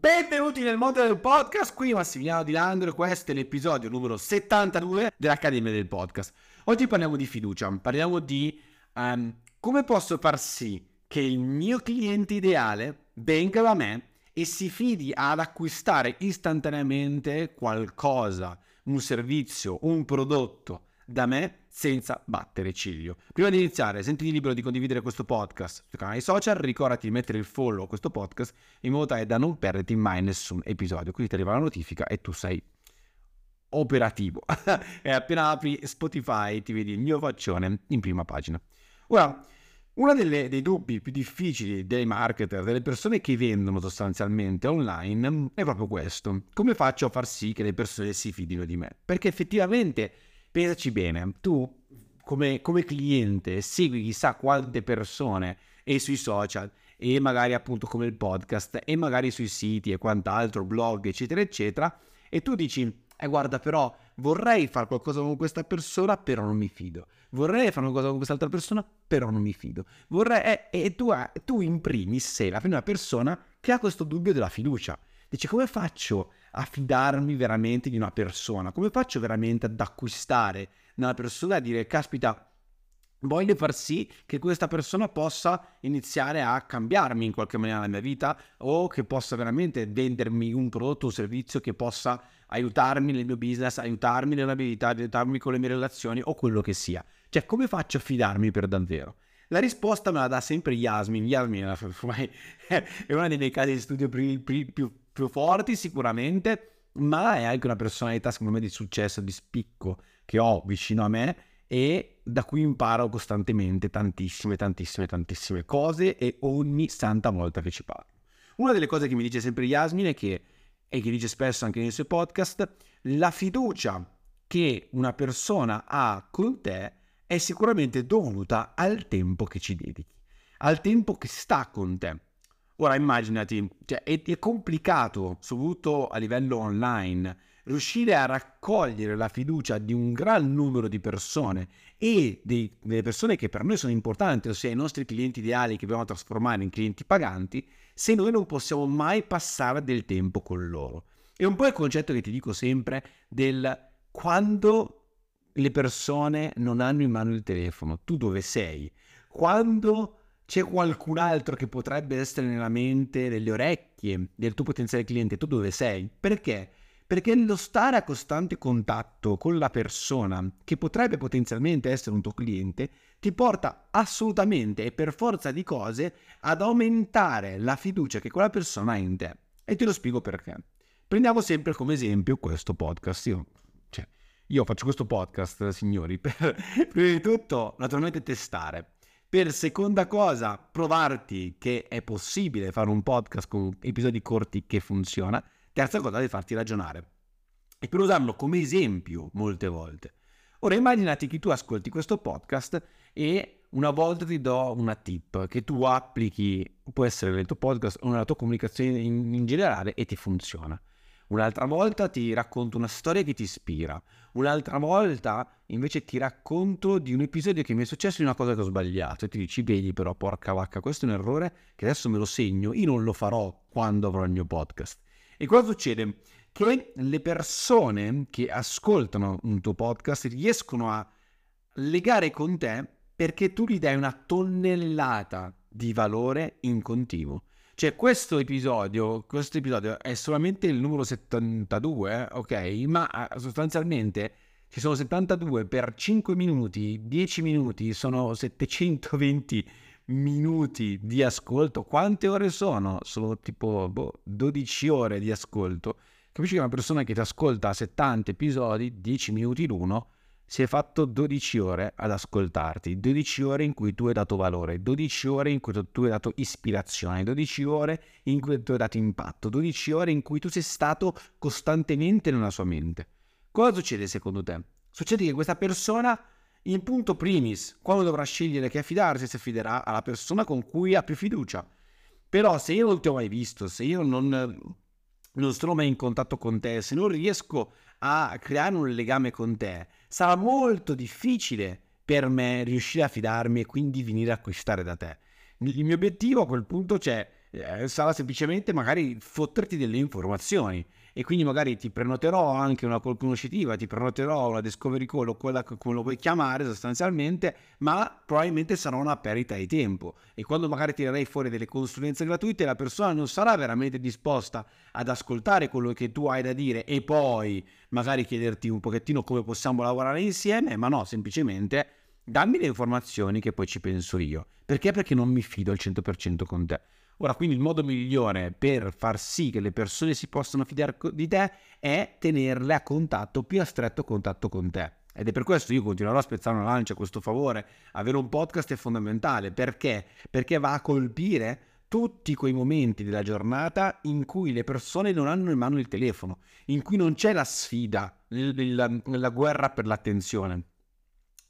Benvenuti nel mondo del podcast, qui Massimiliano Di Landro e questo è l'episodio numero 72 dell'Accademia del Podcast. Oggi parliamo di fiducia, parliamo di come posso far sì che il mio cliente ideale venga da me e si fidi ad acquistare istantaneamente qualcosa, un servizio, un prodotto da me senza battere ciglio. Prima di iniziare, sentiti libero di condividere questo podcast sui canali social, ricordati di mettere il follow a questo podcast in modo tale da non perderti mai nessun episodio, quindi ti arriva la notifica e tu sei operativo e appena apri Spotify ti vedi il mio faccione in prima pagina. Ora, uno dei dubbi più difficili dei marketer, delle persone che vendono sostanzialmente online, è proprio questo: come faccio a far sì che le persone si fidino di me? Perché effettivamente, pensaci bene, tu come cliente segui chissà quante persone e sui social e magari appunto come il podcast e magari sui siti e quant'altro, blog eccetera eccetera, e tu dici guarda, però vorrei fare qualcosa con questa persona però non mi fido, vorrei fare qualcosa con quest'altra persona però non mi fido, vorrei, e tu in primis sei la prima persona che ha questo dubbio della fiducia. Dice: come faccio a fidarmi veramente di una persona? Come faccio veramente ad acquistare una persona e dire: caspita, voglio far sì che questa persona possa iniziare a cambiarmi in qualche maniera la mia vita, o che possa veramente vendermi un prodotto o un servizio che possa aiutarmi nel mio business, aiutarmi nella mia vita, aiutarmi con le mie relazioni o quello che sia. Cioè, come faccio a fidarmi per davvero? La risposta me la dà sempre Yasmin. Yasmin ormai è una dei miei casi di studio più forti sicuramente, ma è anche una personalità secondo me di successo, di spicco, che ho vicino a me e da cui imparo costantemente tantissime cose, e ogni santa volta che ci parlo. Una delle cose che mi dice sempre Yasmin è che, e che dice spesso anche nei suoi podcast, la fiducia che una persona ha con te è sicuramente dovuta al tempo che ci dedichi, al tempo che sta con te. Ora immaginati, cioè, è complicato, soprattutto a livello online, riuscire a raccogliere la fiducia di un gran numero di persone e delle persone che per noi sono importanti, ossia i nostri clienti ideali che dobbiamo trasformare in clienti paganti, se noi non possiamo mai passare del tempo con loro. È un po' il concetto che ti dico sempre del quando le persone non hanno in mano il telefono, tu dove sei? Quando c'è qualcun altro che potrebbe essere nella mente, nelle orecchie del tuo potenziale cliente, tu dove sei? Perché? Perché lo stare a costante contatto con la persona che potrebbe potenzialmente essere un tuo cliente ti porta assolutamente e per forza di cose ad aumentare la fiducia che quella persona ha in te. E te lo spiego perché. Prendiamo sempre come esempio questo podcast. Io faccio questo podcast, signori, per prima di tutto naturalmente testare. Per seconda cosa, provarti che è possibile fare un podcast con episodi corti che funziona. Terza cosa, di farti ragionare. E per usarlo come esempio molte volte. Ora immaginati che tu ascolti questo podcast e una volta ti do una tip che tu applichi, può essere nel tuo podcast o nella tua comunicazione in generale, e ti funziona. Un'altra volta ti racconto una storia che ti ispira. Un'altra volta invece ti racconto di un episodio che mi è successo, di una cosa che ho sbagliato. E ti dici: vedi però, porca vacca, questo è un errore che adesso me lo segno. Io non lo farò quando avrò il mio podcast. E cosa succede? Che le persone che ascoltano un tuo podcast riescono a legare con te perché tu gli dai una tonnellata di valore in continuo. Cioè, questo episodio è solamente il numero 72, ok? Ma sostanzialmente ci sono 72 per 5 minuti, 10 minuti, sono 720 minuti di ascolto. Quante ore sono? Sono tipo 12 ore di ascolto. Capisci che una persona che ti ascolta 70 episodi, 10 minuti l'uno, si è fatto 12 ore ad ascoltarti, 12 ore in cui tu hai dato valore, 12 ore in cui tu hai dato ispirazione, 12 ore in cui tu hai dato impatto, 12 ore in cui tu sei stato costantemente nella sua mente. Cosa succede secondo te? Succede che questa persona, in punto primis, quando dovrà scegliere che affidarsi, si affiderà alla persona con cui ha più fiducia. Però se io non ti ho mai visto, se io non sono mai in contatto con te, se non riesco a creare un legame con te, sarà molto difficile per me riuscire a fidarmi e quindi venire a acquistare da te. Il mio obiettivo a quel punto sarà semplicemente magari fotterti delle informazioni, e quindi magari ti prenoterò anche una call conoscitiva, ti prenoterò una discovery call o quella che lo vuoi chiamare sostanzialmente, ma probabilmente sarà una perdita di tempo, e quando magari tirerai fuori delle consulenze gratuite la persona non sarà veramente disposta ad ascoltare quello che tu hai da dire e poi magari chiederti un pochettino come possiamo lavorare insieme, ma no, semplicemente dammi le informazioni che poi ci penso io. Perché? Perché non mi fido al 100% con te. Ora, quindi il modo migliore per far sì che le persone si possano fidare di te è tenerle a contatto, più a stretto contatto con te. Ed è per questo io continuerò a spezzare una lancia a questo favore. Avere un podcast è fondamentale. Perché? Perché va a colpire tutti quei momenti della giornata in cui le persone non hanno in mano il telefono, in cui non c'è la sfida, la guerra per l'attenzione.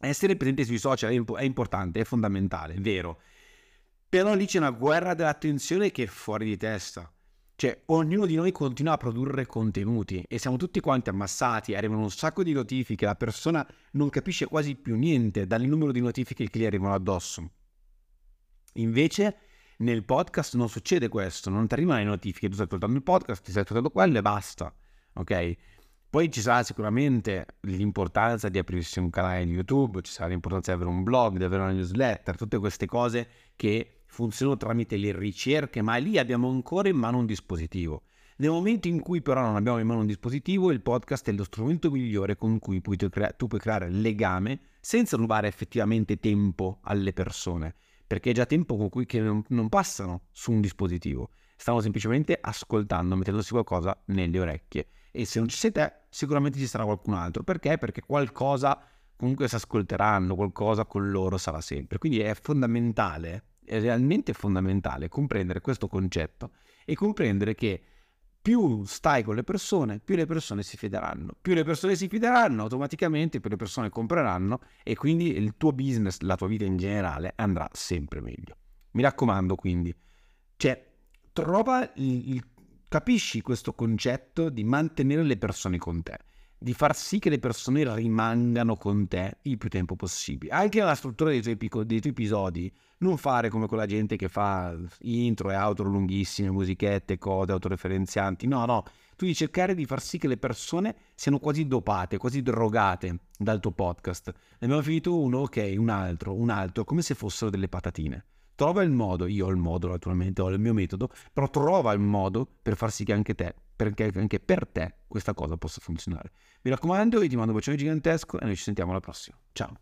Essere presente sui social è importante, è fondamentale, è vero. Però lì c'è una guerra dell'attenzione che è fuori di testa. Cioè, ognuno di noi continua a produrre contenuti e siamo tutti quanti ammassati, arrivano un sacco di notifiche, la persona non capisce quasi più niente dal numero di notifiche che gli arrivano addosso. Invece, nel podcast non succede questo, non ti arrivano le notifiche, tu stai ascoltando il podcast, ti stai ascoltando quello e basta, ok? Poi ci sarà sicuramente l'importanza di aprirsi un canale di YouTube, ci sarà l'importanza di avere un blog, di avere una newsletter, tutte queste cose che funzionano tramite le ricerche, ma lì abbiamo ancora in mano un dispositivo. Nel momento in cui però non abbiamo in mano un dispositivo, il podcast è lo strumento migliore con cui tu puoi creare legame senza rubare effettivamente tempo alle persone, perché è già tempo con cui che non passano su un dispositivo, stanno semplicemente ascoltando, mettendosi qualcosa nelle orecchie. E se non ci sei te, sicuramente ci sarà qualcun altro. Perché? Perché qualcosa comunque si ascolteranno, qualcosa con loro sarà sempre. Quindi è fondamentale, è realmente fondamentale comprendere questo concetto e comprendere che più stai con le persone, più le persone si fideranno. Più le persone si fideranno, automaticamente più le persone compreranno e quindi il tuo business, la tua vita in generale, andrà sempre meglio. Mi raccomando quindi, cioè, trova il capisci questo concetto di mantenere le persone con te, di far sì che le persone rimangano con te il più tempo possibile. Anche nella struttura dei tuoi episodi, non fare come quella gente che fa intro e outro lunghissime, musichette, cose autoreferenzianti. No, no, tu devi cercare di far sì che le persone siano quasi dopate, quasi drogate dal tuo podcast. Ne abbiamo finito uno, ok, un altro, come se fossero delle patatine. Trova il modo, io ho il modo naturalmente, ho il mio metodo, però trova il modo per far sì che anche per te questa cosa possa funzionare. Mi raccomando, io ti mando un bacione gigantesco e noi ci sentiamo alla prossima. Ciao!